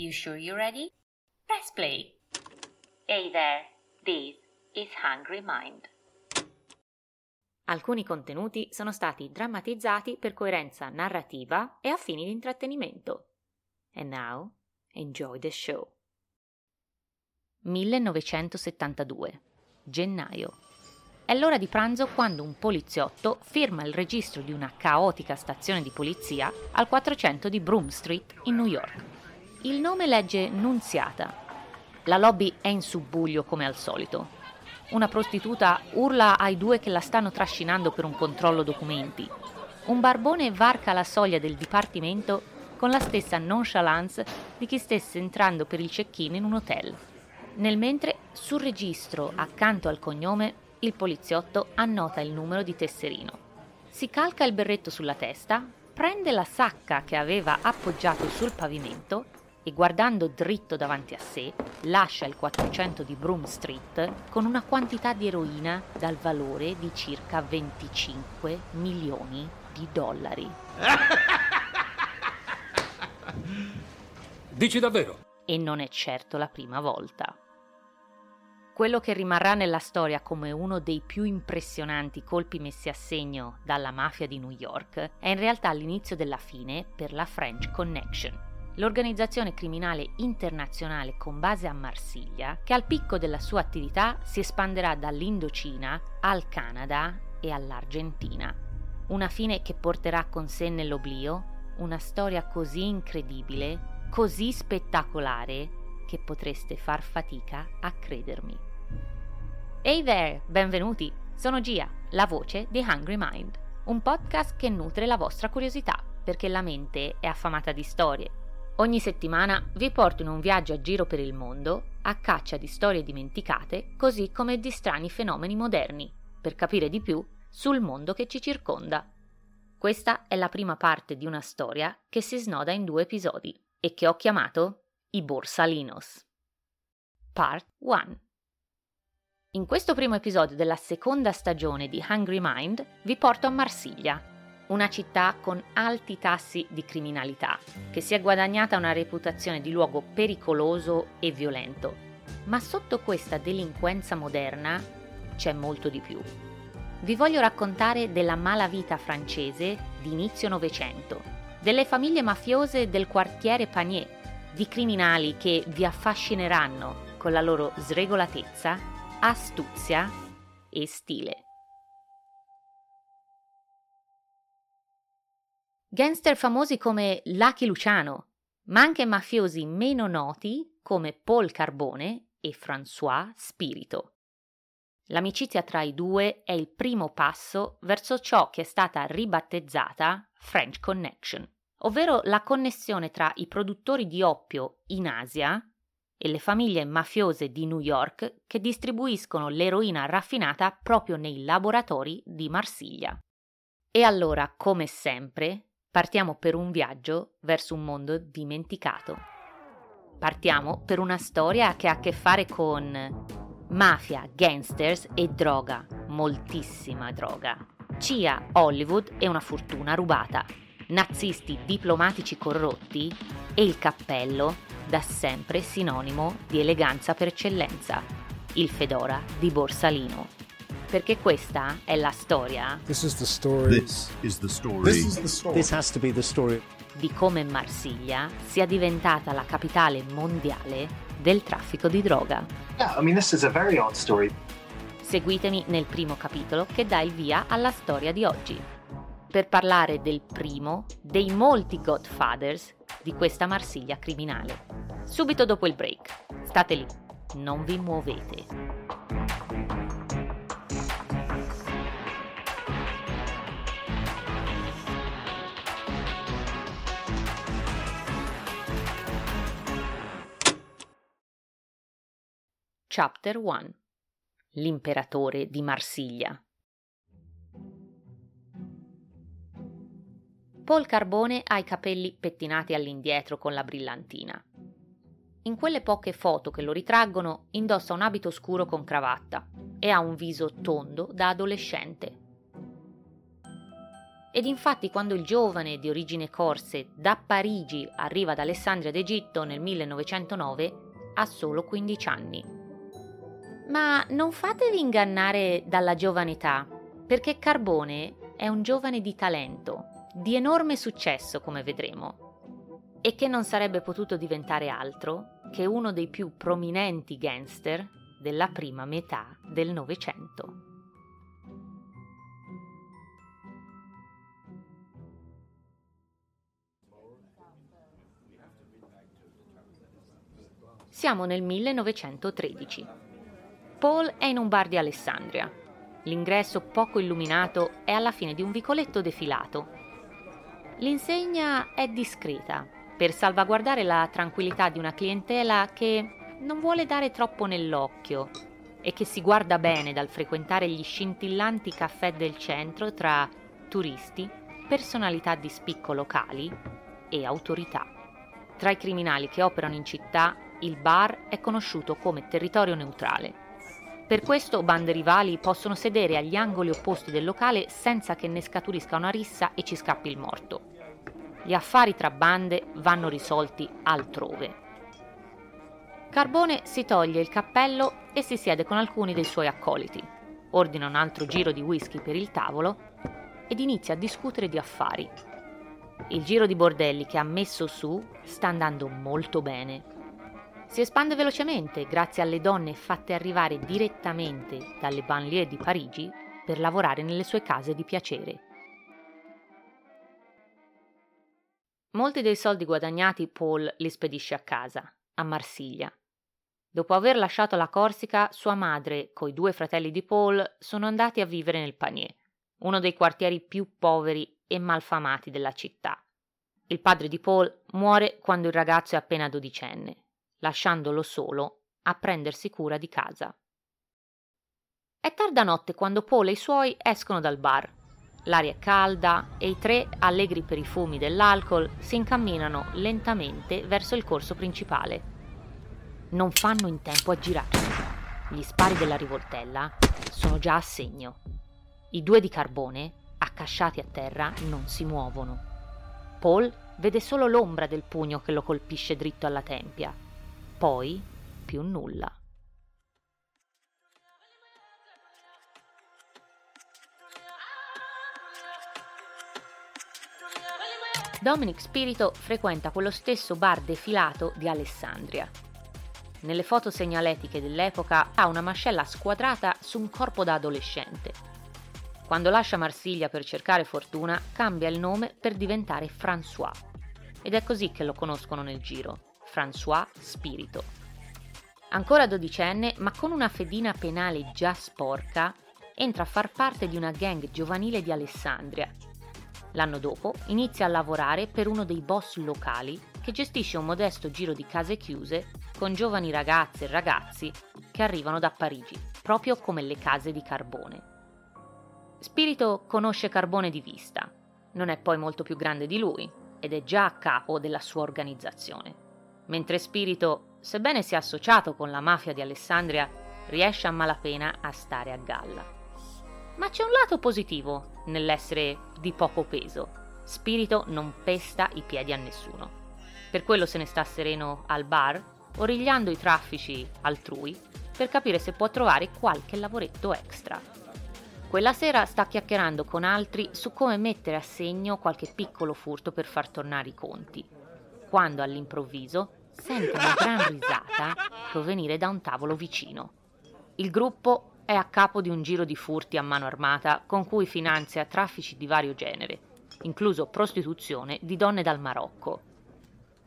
You sure you're ready? Press play. Hey there, this is Hungry Mind. Alcuni contenuti sono stati drammatizzati per coerenza narrativa e a fini di intrattenimento. And now, enjoy the show. 1972, gennaio. È l'ora di pranzo quando un poliziotto firma il registro di una caotica stazione di polizia al 400 di Broome Street in New York. Il nome legge Nunziata. La lobby è in subbuglio come al solito. Una prostituta urla ai due che la stanno trascinando per un controllo documenti. Un barbone varca la soglia del dipartimento con la stessa nonchalance di chi stesse entrando per il check-in in un hotel. Nel mentre, sul registro, accanto al cognome, il poliziotto annota il numero di tesserino. Si calca il berretto sulla testa, prende la sacca che aveva appoggiato sul pavimento e, guardando dritto davanti a sé, lascia il 400 di Broome Street con una quantità di eroina dal valore di circa 25 milioni di dollari. Dici davvero? E non è certo la prima volta. Quello che rimarrà nella storia come uno dei più impressionanti colpi messi a segno dalla mafia di New York è in realtà l'inizio della fine per la French Connection, l'organizzazione criminale internazionale con base a Marsiglia che al picco della sua attività si espanderà dall'Indocina al Canada e all'Argentina. Una fine che porterà con sé nell'oblio una storia così incredibile, così spettacolare, che potreste far fatica a credermi. Hey there, benvenuti! Sono Gia, la voce di Hungry Mind, un podcast che nutre la vostra curiosità, perché la mente è affamata di storie. Ogni settimana vi porto in un viaggio a giro per il mondo, a caccia di storie dimenticate, così come di strani fenomeni moderni, per capire di più sul mondo che ci circonda. Questa è la prima parte di una storia che si snoda in 2 episodi e che ho chiamato I Borsalinos. Part 1. In questo primo episodio della seconda stagione di Hungry Mind vi porto a Marsiglia, una città con alti tassi di criminalità, che si è guadagnata una reputazione di luogo pericoloso e violento. Ma sotto questa delinquenza moderna c'è molto di più. Vi voglio raccontare della malavita francese di inizio Novecento, delle famiglie mafiose del quartiere Panier, di criminali che vi affascineranno con la loro sregolatezza, astuzia e stile. Gangster famosi come Lucky Luciano, ma anche mafiosi meno noti come Paul Carbone e François Spirito. L'amicizia tra i due è il primo passo verso ciò che è stata ribattezzata French Connection, ovvero la connessione tra i produttori di oppio in Asia e le famiglie mafiose di New York che distribuiscono l'eroina raffinata proprio nei laboratori di Marsiglia. E allora, come sempre, partiamo per un viaggio verso un mondo dimenticato. Partiamo per una storia che ha a che fare con mafia, gangsters e droga, moltissima droga. CIA, Hollywood e una fortuna rubata. Nazisti diplomatici corrotti e il cappello da sempre sinonimo di eleganza per eccellenza, il fedora di Borsalino. Perché questa è la storia di come Marsiglia sia diventata la capitale mondiale del traffico di droga. Yeah, I mean, this is a very odd story. Seguitemi nel primo capitolo che dà il via alla storia di oggi, per parlare del primo dei molti Godfathers di questa Marsiglia criminale. Subito dopo il break. State lì, non vi muovete. Chapter 1. L'imperatore di Marsiglia. Paul Carbone ha i capelli pettinati all'indietro con la brillantina. In quelle poche foto che lo ritraggono indossa un abito scuro con cravatta e ha un viso tondo da adolescente. Ed infatti quando il giovane di origine corse da Parigi arriva ad Alessandria d'Egitto nel 1909 ha solo 15 anni. Ma non fatevi ingannare dalla giovane età, perché Carbone è un giovane di talento, di enorme successo come vedremo, e che non sarebbe potuto diventare altro che uno dei più prominenti gangster della prima metà del Novecento. Siamo nel 1913. Paul è in un bar di Alessandria. L'ingresso poco illuminato è alla fine di un vicoletto defilato. L'insegna è discreta per salvaguardare la tranquillità di una clientela che non vuole dare troppo nell'occhio e che si guarda bene dal frequentare gli scintillanti caffè del centro tra turisti, personalità di spicco locali e autorità. Tra i criminali che operano in città il bar è conosciuto come territorio neutrale. Per questo bande rivali possono sedere agli angoli opposti del locale senza che ne scaturisca una rissa e ci scappi il morto. Gli affari tra bande vanno risolti altrove. Carbone si toglie il cappello e si siede con alcuni dei suoi accoliti, ordina un altro giro di whisky per il tavolo ed inizia a discutere di affari. Il giro di bordelli che ha messo su sta andando molto bene. Si espande velocemente grazie alle donne fatte arrivare direttamente dalle banlieue di Parigi per lavorare nelle sue case di piacere. Molti dei soldi guadagnati Paul li spedisce a casa, a Marsiglia. Dopo aver lasciato la Corsica, sua madre, coi due fratelli di Paul, sono andati a vivere nel Panier, uno dei quartieri più poveri e malfamati della città. Il padre di Paul muore quando il ragazzo è appena dodicenne, lasciandolo solo a prendersi cura di casa. È tarda notte quando Paul e i suoi escono dal bar. L'aria è calda e i tre, allegri per i fumi dell'alcol, si incamminano lentamente verso il corso principale. Non fanno in tempo a girarsi. Gli spari della rivoltella sono già a segno. I due di Carbone, accasciati a terra, non si muovono. Paul vede solo l'ombra del pugno che lo colpisce dritto alla tempia. Poi più nulla. Dominic Spirito frequenta quello stesso bar defilato di Alessandria. Nelle foto segnaletiche dell'epoca ha una mascella squadrata su un corpo da adolescente. Quando lascia Marsiglia per cercare fortuna, cambia il nome per diventare François. Ed è così che lo conoscono nel giro. François Spirito. Ancora dodicenne, ma con una fedina penale già sporca, entra a far parte di una gang giovanile di Alessandria. L'anno dopo inizia a lavorare per uno dei boss locali che gestisce un modesto giro di case chiuse con giovani ragazze e ragazzi che arrivano da Parigi, proprio come le case di Carbone. Spirito conosce Carbone di vista, non è poi molto più grande di lui ed è già a capo della sua organizzazione. Mentre Spirito, sebbene sia associato con la mafia di Alessandria, riesce a malapena a stare a galla. Ma c'è un lato positivo nell'essere di poco peso. Spirito non pesta i piedi a nessuno. Per quello se ne sta sereno al bar, origliando i traffici altrui per capire se può trovare qualche lavoretto extra. Quella sera sta chiacchierando con altri su come mettere a segno qualche piccolo furto per far tornare i conti, quando all'improvviso sente una gran risata provenire da un tavolo vicino. Il gruppo è a capo di un giro di furti a mano armata con cui finanzia traffici di vario genere, incluso prostituzione di donne dal Marocco.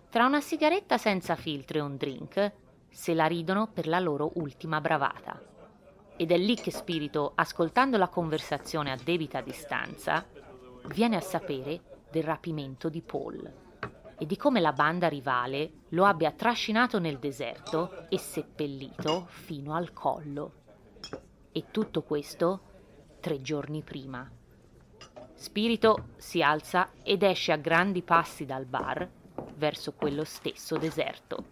Tra una sigaretta senza filtro e un drink, se la ridono per la loro ultima bravata. Ed è lì che Spirito, ascoltando la conversazione a debita distanza, viene a sapere del rapimento di Paul e di come la banda rivale lo abbia trascinato nel deserto e seppellito fino al collo. E tutto questo 3 giorni prima. Spirito si alza ed esce a grandi passi dal bar verso quello stesso deserto.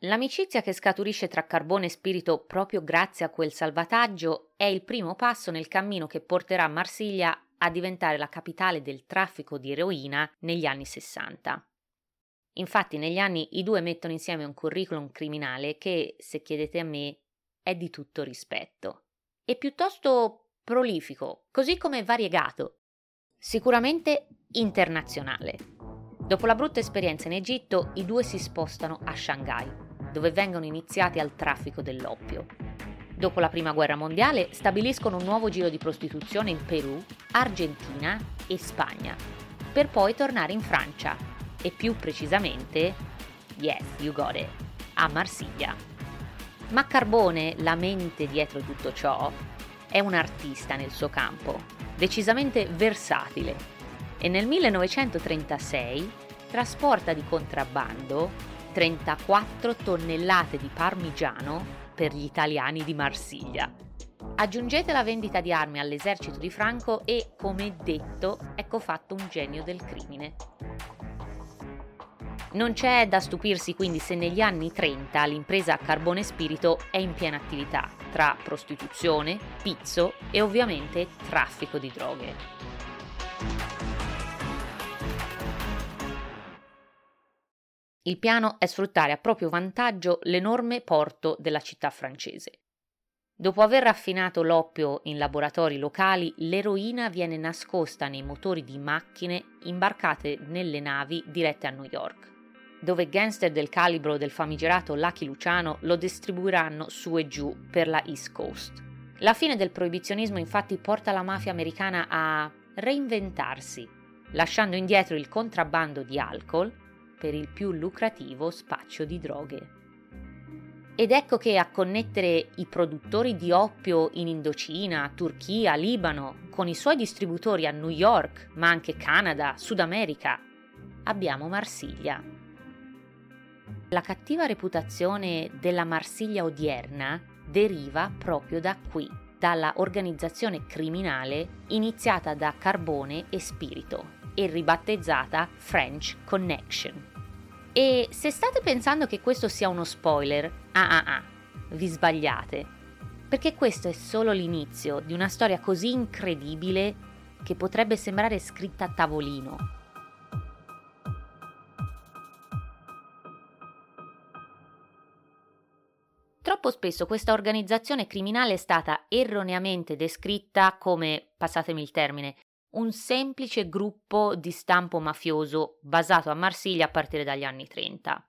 L'amicizia che scaturisce tra Carbone e Spirito proprio grazie a quel salvataggio è il primo passo nel cammino che porterà Marsiglia a diventare la capitale del traffico di eroina negli anni 60. Infatti negli anni i due mettono insieme un curriculum criminale che, se chiedete a me, è di tutto rispetto. È piuttosto prolifico, così come variegato. Sicuramente internazionale. Dopo la brutta esperienza in Egitto, i due si spostano a Shanghai, dove vengono iniziati al traffico dell'oppio. Dopo la Prima Guerra Mondiale stabiliscono un nuovo giro di prostituzione in Perù, Argentina e Spagna, per poi tornare in Francia, e più precisamente, yes, you got it, a Marsiglia. Ma Carbone, la mente dietro tutto ciò, è un artista nel suo campo, decisamente versatile, e nel 1936 trasporta di contrabbando 34 tonnellate di parmigiano per gli italiani di Marsiglia. Aggiungete la vendita di armi all'esercito di Franco e, come detto, ecco fatto un genio del crimine. Non c'è da stupirsi quindi se negli anni 30 l'impresa Carbone Spirito è in piena attività, tra prostituzione, pizzo e ovviamente traffico di droghe. Il piano è sfruttare a proprio vantaggio l'enorme porto della città francese. Dopo aver raffinato l'oppio in laboratori locali, l'eroina viene nascosta nei motori di macchine imbarcate nelle navi dirette a New York, dove gangster del calibro del famigerato Lucky Luciano lo distribuiranno su e giù per la East Coast. La fine del proibizionismo infatti porta la mafia americana a reinventarsi, lasciando indietro il contrabbando di alcol per il più lucrativo spaccio di droghe. Ed ecco che a connettere i produttori di oppio in Indocina, Turchia, Libano, con i suoi distributori a New York, ma anche Canada, Sud America, abbiamo Marsiglia. La cattiva reputazione della Marsiglia odierna deriva proprio da qui, dalla organizzazione criminale iniziata da Carbone e Spirito e ribattezzata French Connection. E se state pensando che questo sia uno spoiler, vi sbagliate, perché questo è solo l'inizio di una storia così incredibile che potrebbe sembrare scritta a tavolino. Troppo spesso questa organizzazione criminale è stata erroneamente descritta come, passatemi il termine, un semplice gruppo di stampo mafioso basato a Marsiglia a partire dagli anni 30.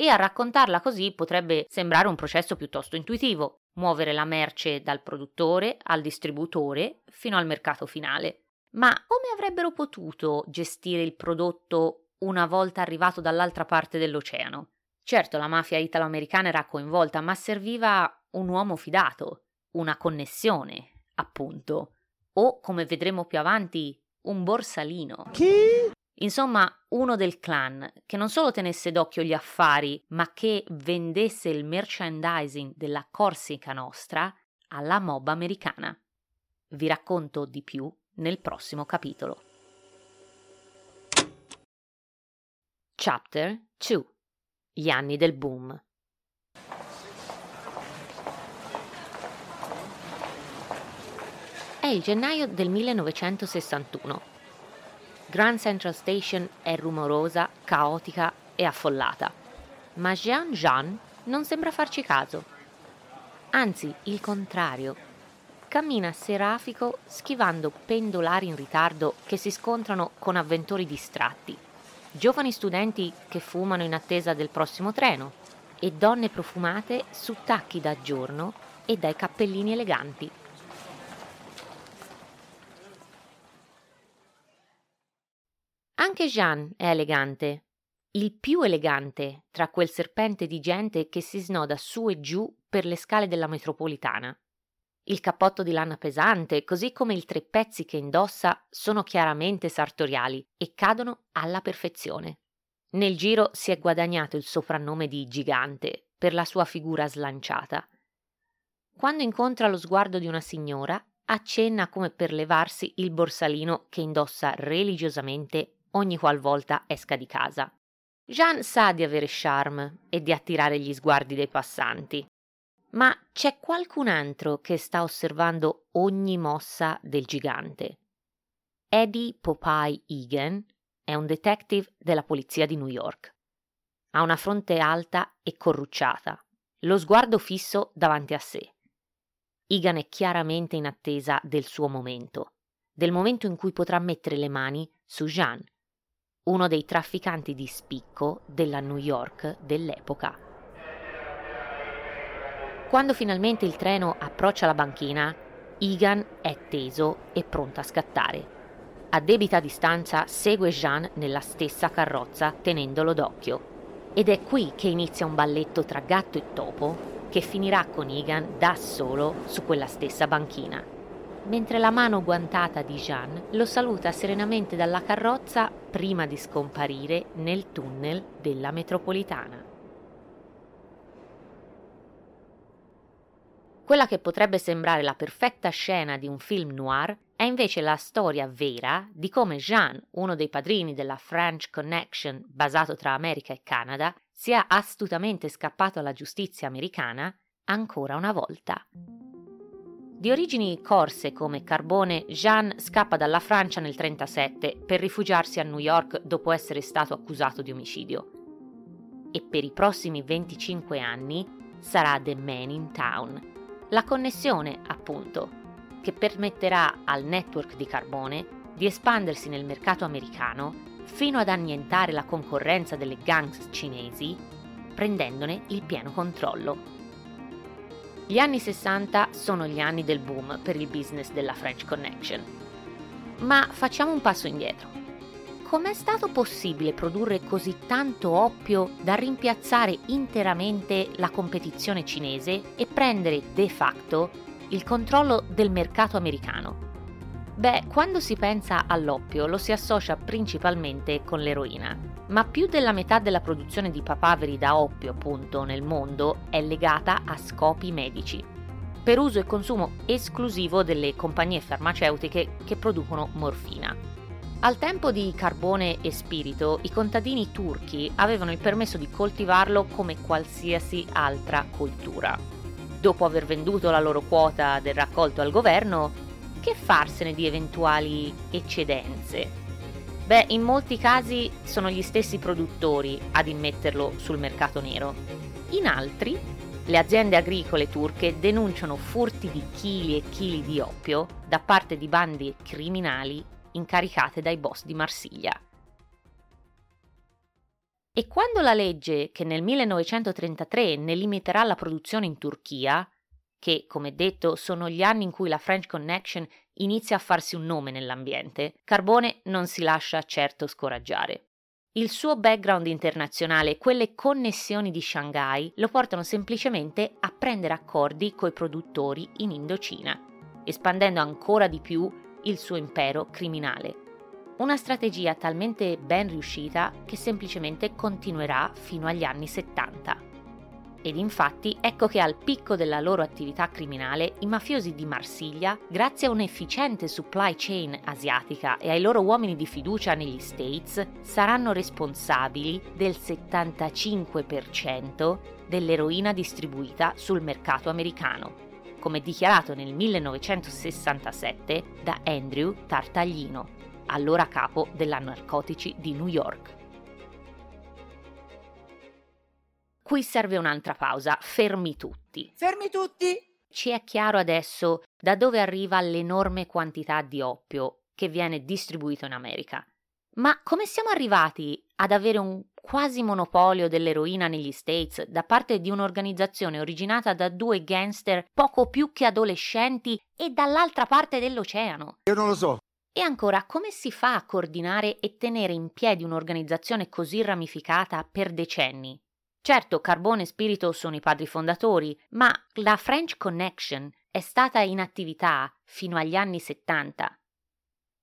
E a raccontarla così potrebbe sembrare un processo piuttosto intuitivo, muovere la merce dal produttore al distributore fino al mercato finale. Ma come avrebbero potuto gestire il prodotto una volta arrivato dall'altra parte dell'oceano? Certo, la mafia italo-americana era coinvolta, ma serviva un uomo fidato, una connessione, appunto, o, come vedremo più avanti, un borsalino. Chi? Insomma, uno del clan, che non solo tenesse d'occhio gli affari, ma che vendesse il merchandising della Corsica Nostra alla mob americana. Vi racconto di più nel prossimo capitolo. Chapter 2. Gli anni del boom. È il gennaio del 1961. Grand Central Station è rumorosa, caotica e affollata, ma Jean-Jean non sembra farci caso. Anzi, il contrario. Cammina serafico schivando pendolari in ritardo che si scontrano con avventori distratti, giovani studenti che fumano in attesa del prossimo treno e donne profumate su tacchi da giorno e dai cappellini eleganti. Anche Jean è elegante, il più elegante tra quel serpente di gente che si snoda su e giù per le scale della metropolitana. Il cappotto di lana pesante, così come il tre pezzi che indossa, sono chiaramente sartoriali e cadono alla perfezione. Nel giro si è guadagnato il soprannome di gigante per la sua figura slanciata. Quando incontra lo sguardo di una signora, accenna come per levarsi il borsalino che indossa religiosamente ogni qualvolta esca di casa. Jean sa di avere charme e di attirare gli sguardi dei passanti. Ma c'è qualcun altro che sta osservando ogni mossa del gigante. Eddie Popeye Egan è un detective della polizia di New York. Ha una fronte alta e corrucciata, lo sguardo fisso davanti a sé. Egan è chiaramente in attesa del suo momento, in cui potrà mettere le mani su Jean, uno dei trafficanti di spicco della New York dell'epoca. Quando finalmente il treno approccia la banchina, Egan è teso e pronto a scattare. A debita distanza segue Jean nella stessa carrozza tenendolo d'occhio. Ed è qui che inizia un balletto tra gatto e topo che finirà con Egan da solo su quella stessa banchina, mentre la mano guantata di Jean lo saluta serenamente dalla carrozza prima di scomparire nel tunnel della metropolitana. Quella che potrebbe sembrare la perfetta scena di un film noir è invece la storia vera di come Jean, uno dei padrini della French Connection basato tra America e Canada, sia astutamente scappato alla giustizia americana ancora una volta. Di origini corse come Carbone, Jean scappa dalla Francia nel 1937 per rifugiarsi a New York dopo essere stato accusato di omicidio. E per i prossimi 25 anni sarà The Man in Town. La connessione, appunto, che permetterà al network di Carbone di espandersi nel mercato americano fino ad annientare la concorrenza delle gangs cinesi, prendendone il pieno controllo. Gli anni 60 sono gli anni del boom per il business della French Connection. Ma facciamo un passo indietro. Com'è stato possibile produrre così tanto oppio da rimpiazzare interamente la competizione cinese e prendere de facto il controllo del mercato americano? Beh, quando si pensa all'oppio lo si associa principalmente con l'eroina, ma più della metà della produzione di papaveri da oppio, appunto, nel mondo è legata a scopi medici, per uso e consumo esclusivo delle compagnie farmaceutiche che producono morfina. Al tempo di Carbone e Spirito, i contadini turchi avevano il permesso di coltivarlo come qualsiasi altra coltura. Dopo aver venduto la loro quota del raccolto al governo, che farsene di eventuali eccedenze? Beh, in molti casi sono gli stessi produttori ad immetterlo sul mercato nero. In altri, le aziende agricole turche denunciano furti di chili e chili di oppio da parte di bande criminali incaricate dai boss di Marsiglia. E quando la legge che nel 1933 ne limiterà la produzione in Turchia, che come detto sono gli anni in cui la French Connection inizia a farsi un nome nell'ambiente, Carbone non si lascia certo scoraggiare. Il suo background internazionale e quelle connessioni di Shanghai lo portano semplicemente a prendere accordi coi produttori in Indocina, espandendo ancora di più il suo impero criminale. Una strategia talmente ben riuscita che semplicemente continuerà fino agli anni 70. Ed infatti ecco che al picco della loro attività criminale i mafiosi di Marsiglia, grazie a un'efficiente supply chain asiatica e ai loro uomini di fiducia negli States, saranno responsabili del 75% dell'eroina distribuita sul mercato americano, come dichiarato nel 1967 da Andrew Tartaglino, allora capo della narcotici di New York. Qui serve un'altra pausa, fermi tutti. Fermi tutti! Ci è chiaro adesso da dove arriva l'enorme quantità di oppio che viene distribuito in America. Ma come siamo arrivati ad avere un quasi monopolio dell'eroina negli States da parte di un'organizzazione originata da due gangster poco più che adolescenti e dall'altra parte dell'oceano? Io non lo so. E ancora, come si fa a coordinare e tenere in piedi un'organizzazione così ramificata per decenni? Certo, Carbone e Spirito sono i padri fondatori, ma la French Connection è stata in attività fino agli anni 70.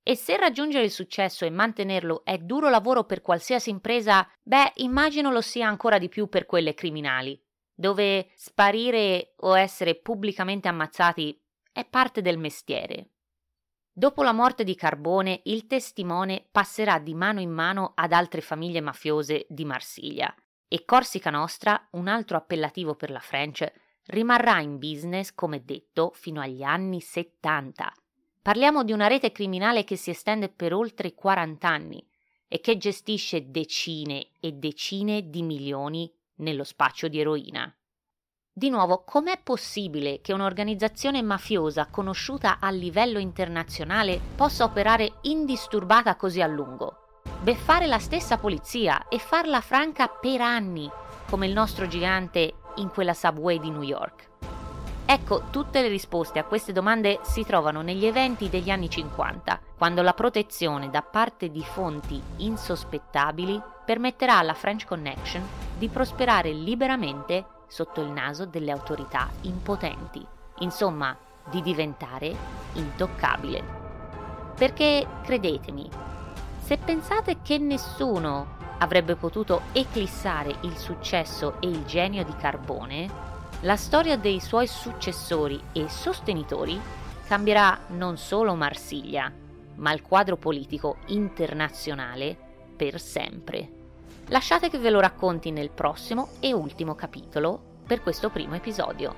E se raggiungere il successo e mantenerlo è duro lavoro per qualsiasi impresa, beh, immagino lo sia ancora di più per quelle criminali, dove sparire o essere pubblicamente ammazzati è parte del mestiere. Dopo la morte di Carbone, il testimone passerà di mano in mano ad altre famiglie mafiose di Marsiglia e Corsica Nostra, un altro appellativo per la French, rimarrà in business, come detto, fino agli anni 70. Parliamo di una rete criminale che si estende per oltre 40 anni e che gestisce decine e decine di milioni nello spaccio di eroina. Di nuovo, com'è possibile che un'organizzazione mafiosa conosciuta a livello internazionale possa operare indisturbata così a lungo? Beffare la stessa polizia e farla franca per anni, come il nostro gigante in quella subway di New York. Ecco, tutte le risposte a queste domande si trovano negli eventi degli anni 50, quando la protezione da parte di fonti insospettabili permetterà alla French Connection di prosperare liberamente sotto il naso delle autorità impotenti, insomma, di diventare intoccabile. Perché, credetemi, se pensate che nessuno avrebbe potuto eclissare il successo e il genio di Carbone, la storia dei suoi successori e sostenitori cambierà non solo Marsiglia, ma il quadro politico internazionale per sempre. Lasciate che ve lo racconti nel prossimo e ultimo capitolo per questo primo episodio,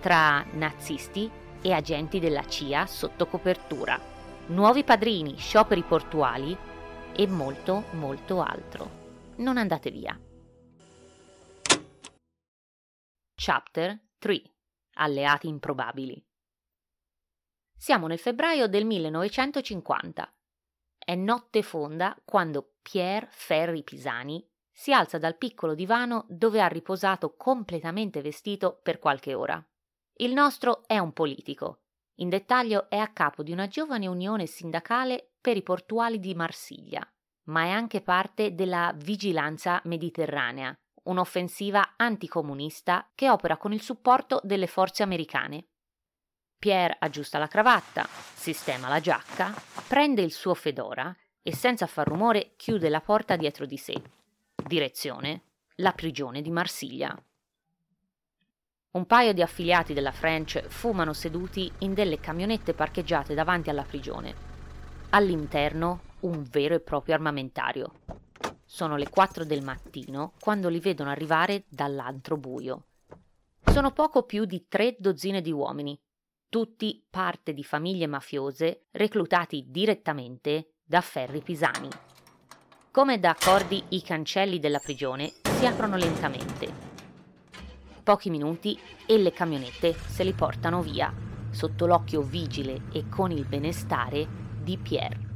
tra nazisti e agenti della CIA sotto copertura, nuovi padrini, scioperi portuali e molto molto altro. Non andate via. Chapter 3. Alleati improbabili. Siamo nel febbraio del 1950. È notte fonda quando Pierre Ferri Pisani si alza dal piccolo divano dove ha riposato completamente vestito per qualche ora. Il nostro è un politico. In dettaglio è a capo di una giovane unione sindacale per i portuali di Marsiglia, ma è anche parte della Vigilanza Mediterranea, un'offensiva anticomunista che opera con il supporto delle forze americane. Pierre aggiusta la cravatta, sistema la giacca, prende il suo fedora e senza far rumore chiude la porta dietro di sé. Direzione: la prigione di Marsiglia. Un paio di affiliati della French fumano seduti in delle camionette parcheggiate davanti alla prigione. All'interno un vero e proprio armamentario. Sono le 4 del mattino quando li vedono arrivare dall'antro buio. Sono poco più di 3 dozzine di uomini, tutti parte di famiglie mafiose reclutati direttamente da Ferri Pisani. Come da accordi, i cancelli della prigione si aprono lentamente. Pochi minuti e le camionette se li portano via, sotto l'occhio vigile e con il benestare di Pierre.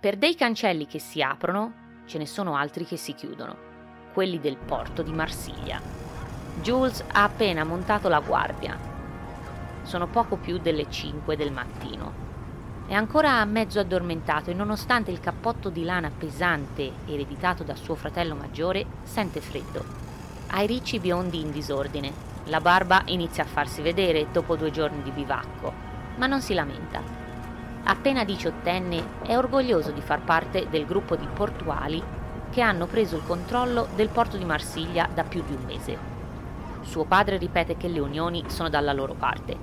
Per dei cancelli che si aprono, ce ne sono altri che si chiudono, quelli del porto di Marsiglia. Jules ha appena montato la guardia. Sono poco più delle 5 del mattino. È ancora mezzo addormentato e nonostante il cappotto di lana pesante ereditato da suo fratello maggiore, sente freddo. Ha i ricci biondi in disordine. La barba inizia a farsi vedere dopo 2 giorni di bivacco, ma non si lamenta. Appena 18enne, è orgoglioso di far parte del gruppo di portuali che hanno preso il controllo del porto di Marsiglia da più di 1 mese. Suo padre ripete che le unioni sono dalla loro parte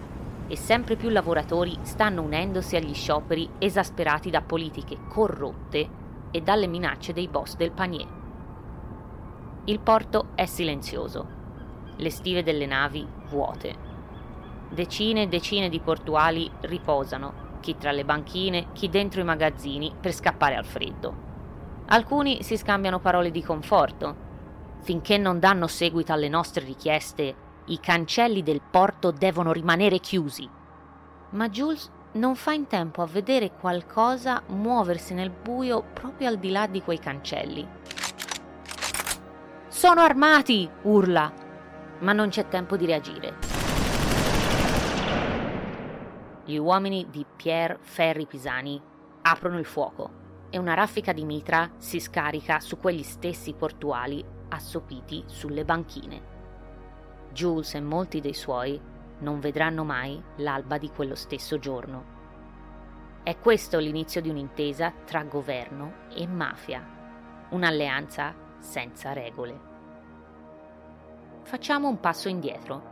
e sempre più lavoratori stanno unendosi agli scioperi esasperati da politiche corrotte e dalle minacce dei boss del Panier. Il porto è silenzioso, le stive delle navi vuote. Decine e decine di portuali riposano, chi tra le banchine, chi dentro i magazzini per scappare al freddo. Alcuni si scambiano parole di conforto. Finché non danno seguito alle nostre richieste, i cancelli del porto devono rimanere chiusi. Ma Jules non fa in tempo a vedere qualcosa muoversi nel buio proprio al di là di quei cancelli. Sono armati! Urla, ma non c'è tempo di reagire. Gli uomini di Pierre Ferri Pisani aprono il fuoco e una raffica di mitra si scarica su quegli stessi portuali assopiti sulle banchine. Jules e molti dei suoi non vedranno mai l'alba di quello stesso giorno. È questo l'inizio di un'intesa tra governo e mafia, un'alleanza senza regole. Facciamo un passo indietro.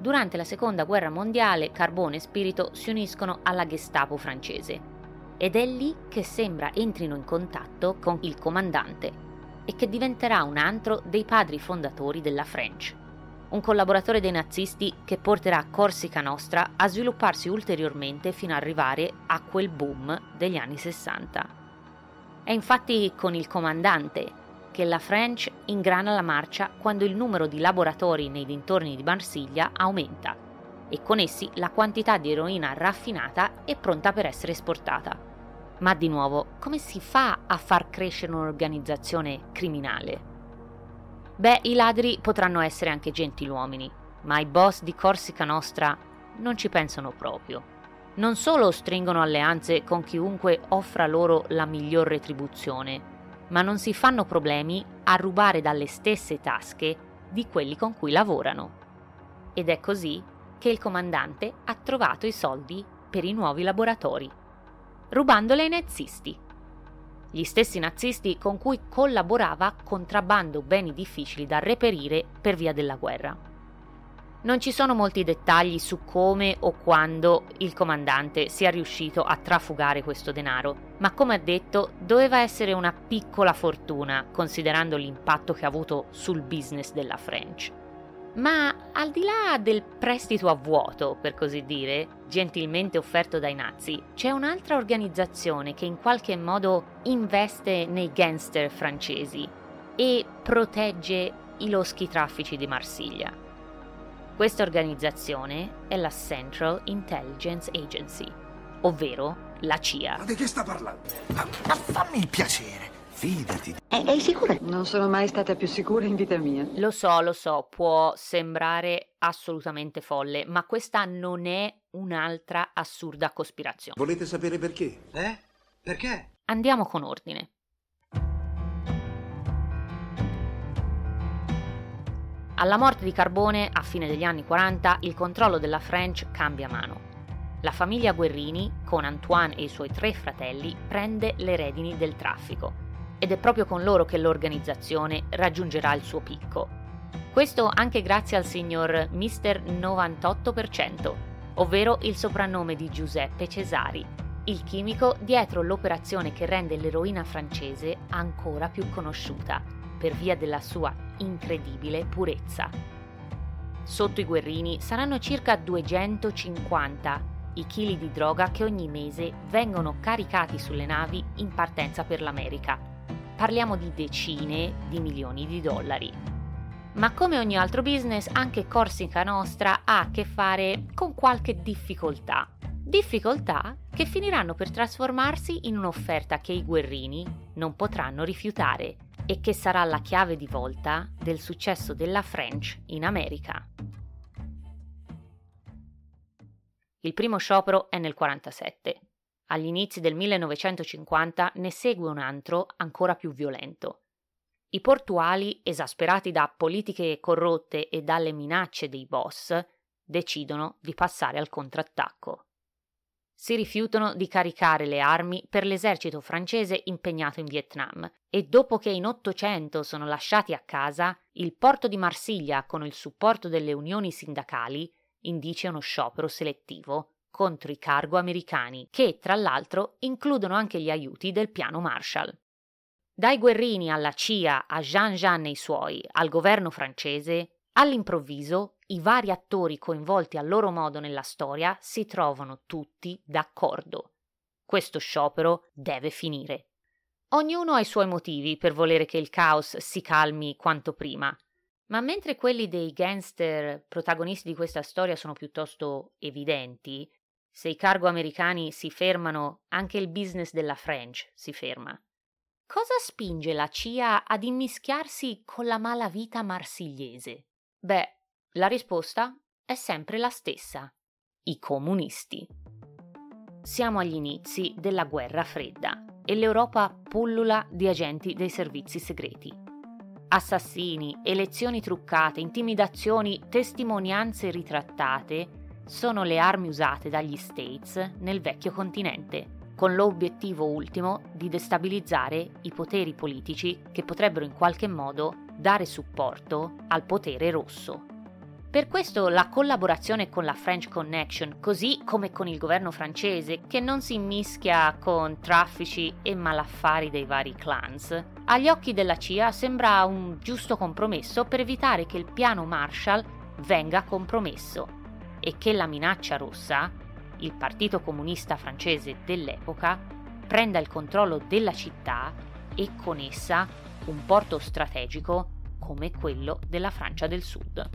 Durante la Seconda Guerra Mondiale, Carbone e Spirito si uniscono alla Gestapo francese. ed è lì che sembra entrino in contatto con il comandante e che diventerà un altro dei padri fondatori della French, un collaboratore dei nazisti che porterà Corsica Nostra a svilupparsi ulteriormente fino ad arrivare a quel boom degli anni 60. È infatti con il comandante che la French ingrana la marcia quando il numero di laboratori nei dintorni di Marsiglia aumenta e con essi la quantità di eroina raffinata e pronta per essere esportata. Ma di nuovo, come si fa a far crescere un'organizzazione criminale? Beh, i ladri potranno essere anche gentiluomini, ma i boss di Corsica Nostra non ci pensano proprio. Non solo stringono alleanze con chiunque offra loro la miglior retribuzione, ma non si fanno problemi a rubare dalle stesse tasche di quelli con cui lavorano. Ed è così che il comandante ha trovato i soldi per i nuovi laboratori, rubandole ai nazisti. Gli stessi nazisti con cui collaborava contrabbando beni difficili da reperire per via della guerra. Non ci sono molti dettagli su come o quando il comandante sia riuscito a trafugare questo denaro, ma come ha detto doveva essere una piccola fortuna considerando l'impatto che ha avuto sul business della French. Ma al di là del prestito a vuoto, per così dire, gentilmente offerto dai nazi, c'è un'altra organizzazione che in qualche modo investe nei gangster francesi e protegge i loschi traffici di Marsiglia. Questa organizzazione è la Central Intelligence Agency, ovvero la CIA. Ma di che sta parlando? Ma fammi il piacere! Fidati. È sicura? Non sono mai stata più sicura in vita mia. Lo so, può sembrare assolutamente folle, ma questa non è un'altra assurda cospirazione. Volete sapere perché? Perché? Andiamo con ordine. Alla morte di Carbone, a fine degli anni 40, il controllo della French cambia mano. La famiglia Guerrini, con Antoine e i suoi 3 fratelli, prende le redini del traffico. Ed è proprio con loro che l'organizzazione raggiungerà il suo picco. Questo anche grazie al signor Mister 98%, ovvero il soprannome di Giuseppe Cesari, il chimico dietro l'operazione che rende l'eroina francese ancora più conosciuta, per via della sua incredibile purezza. Sotto i Guerrini saranno circa 250 i chili di droga che ogni mese vengono caricati sulle navi in partenza per l'America. Parliamo di decine di milioni di dollari. Ma come ogni altro business, anche Corsica Nostra ha a che fare con qualche difficoltà. Difficoltà che finiranno per trasformarsi in un'offerta che i Guerrini non potranno rifiutare e che sarà la chiave di volta del successo della French in America. Il primo sciopero è nel 47. Agli inizi del 1950 ne segue un altro ancora più violento. I portuali, esasperati da politiche corrotte e dalle minacce dei boss, decidono di passare al contrattacco. Si rifiutano di caricare le armi per l'esercito francese impegnato in Vietnam e dopo che in 800 sono lasciati a casa, il porto di Marsiglia, con il supporto delle unioni sindacali, indice uno sciopero selettivo contro i cargo americani, che tra l'altro includono anche gli aiuti del piano Marshall. Dai Guerrini alla CIA, a Jean-Jean e i suoi, al governo francese, all'improvviso i vari attori coinvolti a loro modo nella storia si trovano tutti d'accordo. Questo sciopero deve finire. Ognuno ha i suoi motivi per volere che il caos si calmi quanto prima. Ma mentre quelli dei gangster protagonisti di questa storia sono piuttosto evidenti, se i cargo americani si fermano, anche il business della French si ferma. Cosa spinge la CIA ad immischiarsi con la malavita marsigliese? Beh, la risposta è sempre la stessa: i comunisti. Siamo agli inizi della Guerra Fredda e l'Europa pullula di agenti dei servizi segreti. Assassini, elezioni truccate, intimidazioni, testimonianze ritrattate sono le armi usate dagli States nel vecchio continente, con l'obiettivo ultimo di destabilizzare i poteri politici che potrebbero in qualche modo dare supporto al potere rosso. Per questo la collaborazione con la French Connection, così come con il governo francese, che non si immischia con traffici e malaffari dei vari clans, agli occhi della CIA sembra un giusto compromesso per evitare che il piano Marshall venga compromesso e che la minaccia rossa, il partito comunista francese dell'epoca, prenda il controllo della città e con essa un porto strategico come quello della Francia del Sud.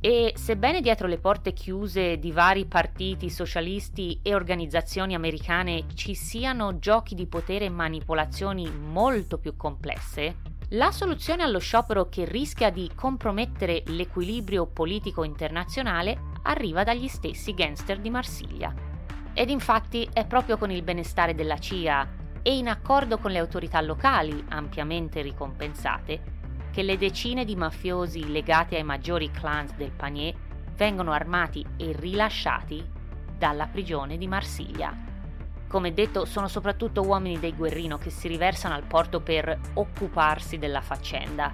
E sebbene dietro le porte chiuse di vari partiti socialisti e organizzazioni americane ci siano giochi di potere e manipolazioni molto più complesse, la soluzione allo sciopero che rischia di compromettere l'equilibrio politico internazionale arriva dagli stessi gangster di Marsiglia. Ed infatti è proprio con il benestare della CIA e in accordo con le autorità locali ampiamente ricompensate che le decine di mafiosi legati ai maggiori clans del Panier vengono armati e rilasciati dalla prigione di Marsiglia. Come detto, sono soprattutto uomini dei Guerrino che si riversano al porto per occuparsi della faccenda.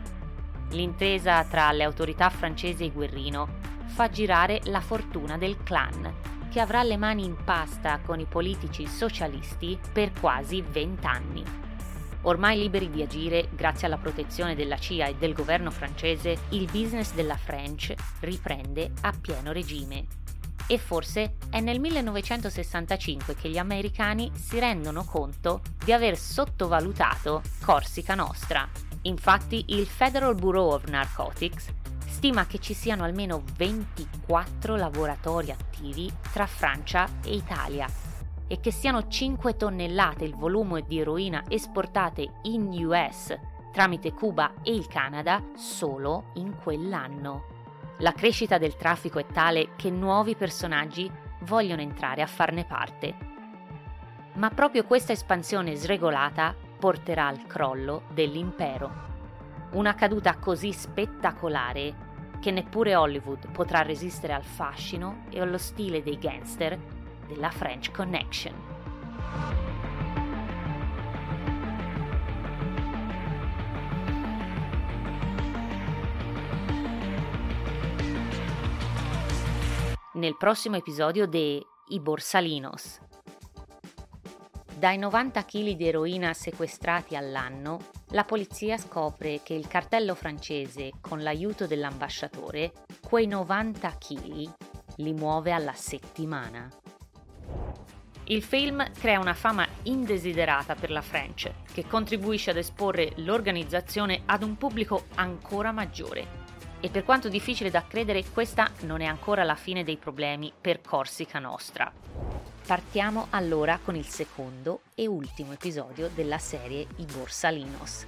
L'intesa tra le autorità francesi e Guerrino fa girare la fortuna del clan, che avrà le mani in pasta con i politici socialisti per quasi 20 anni. Ormai liberi di agire, grazie alla protezione della CIA e del governo francese, il business della French riprende a pieno regime. E forse è nel 1965 che gli americani si rendono conto di aver sottovalutato Corsica Nostra. Infatti il Federal Bureau of Narcotics stima che ci siano almeno 24 lavoratori attivi tra Francia e Italia, e che siano 5 tonnellate il volume di eroina esportate in US tramite Cuba e il Canada solo in quell'anno. La crescita del traffico è tale che nuovi personaggi vogliono entrare a farne parte. Ma proprio questa espansione sregolata porterà al crollo dell'impero. Una caduta così spettacolare che neppure Hollywood potrà resistere al fascino e allo stile dei gangster della French Connection. Nel prossimo episodio de I Borsalinos. Dai 90 kg di eroina sequestrati all'anno, la polizia scopre che il cartello francese, con l'aiuto dell'ambasciatore, quei 90 kg li muove alla settimana. Il film crea una fama indesiderata per la French, che contribuisce ad esporre l'organizzazione ad un pubblico ancora maggiore. E per quanto difficile da credere, questa non è ancora la fine dei problemi per Corsica Nostra. Partiamo allora con il secondo e ultimo episodio della serie I Borsalinos.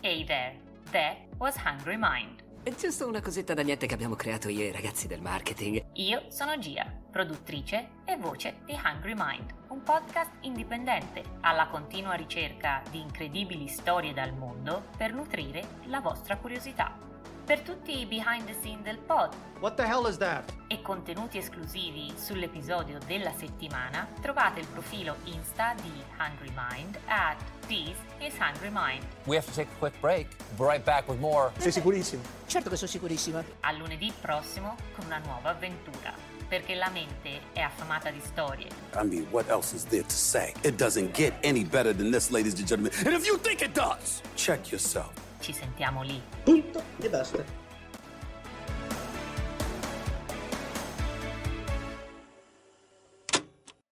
Hey there, that was Hungry Mind. È giusto una cosetta da niente che abbiamo creato io e i ragazzi del marketing. Io sono Gia, produttrice e voce di Hungry Mind, un podcast indipendente alla continua ricerca di incredibili storie dal mondo per nutrire la vostra curiosità. Per tutti i behind the scene del pod, what the hell is that? E contenuti esclusivi sull'episodio della settimana, trovate il profilo Insta di Hungry Mind at This is Hungry Mind. We have to take a quick break. We'll be right back with more. Sei sicurissimo? Certo che sono sicurissima. A lunedì prossimo con una nuova avventura, perché la mente è affamata di storie. I mean, what else is there to say? It doesn't get any better than this, ladies and gentlemen. And if you think it does, check yourself. Ci sentiamo lì. Punto e basta.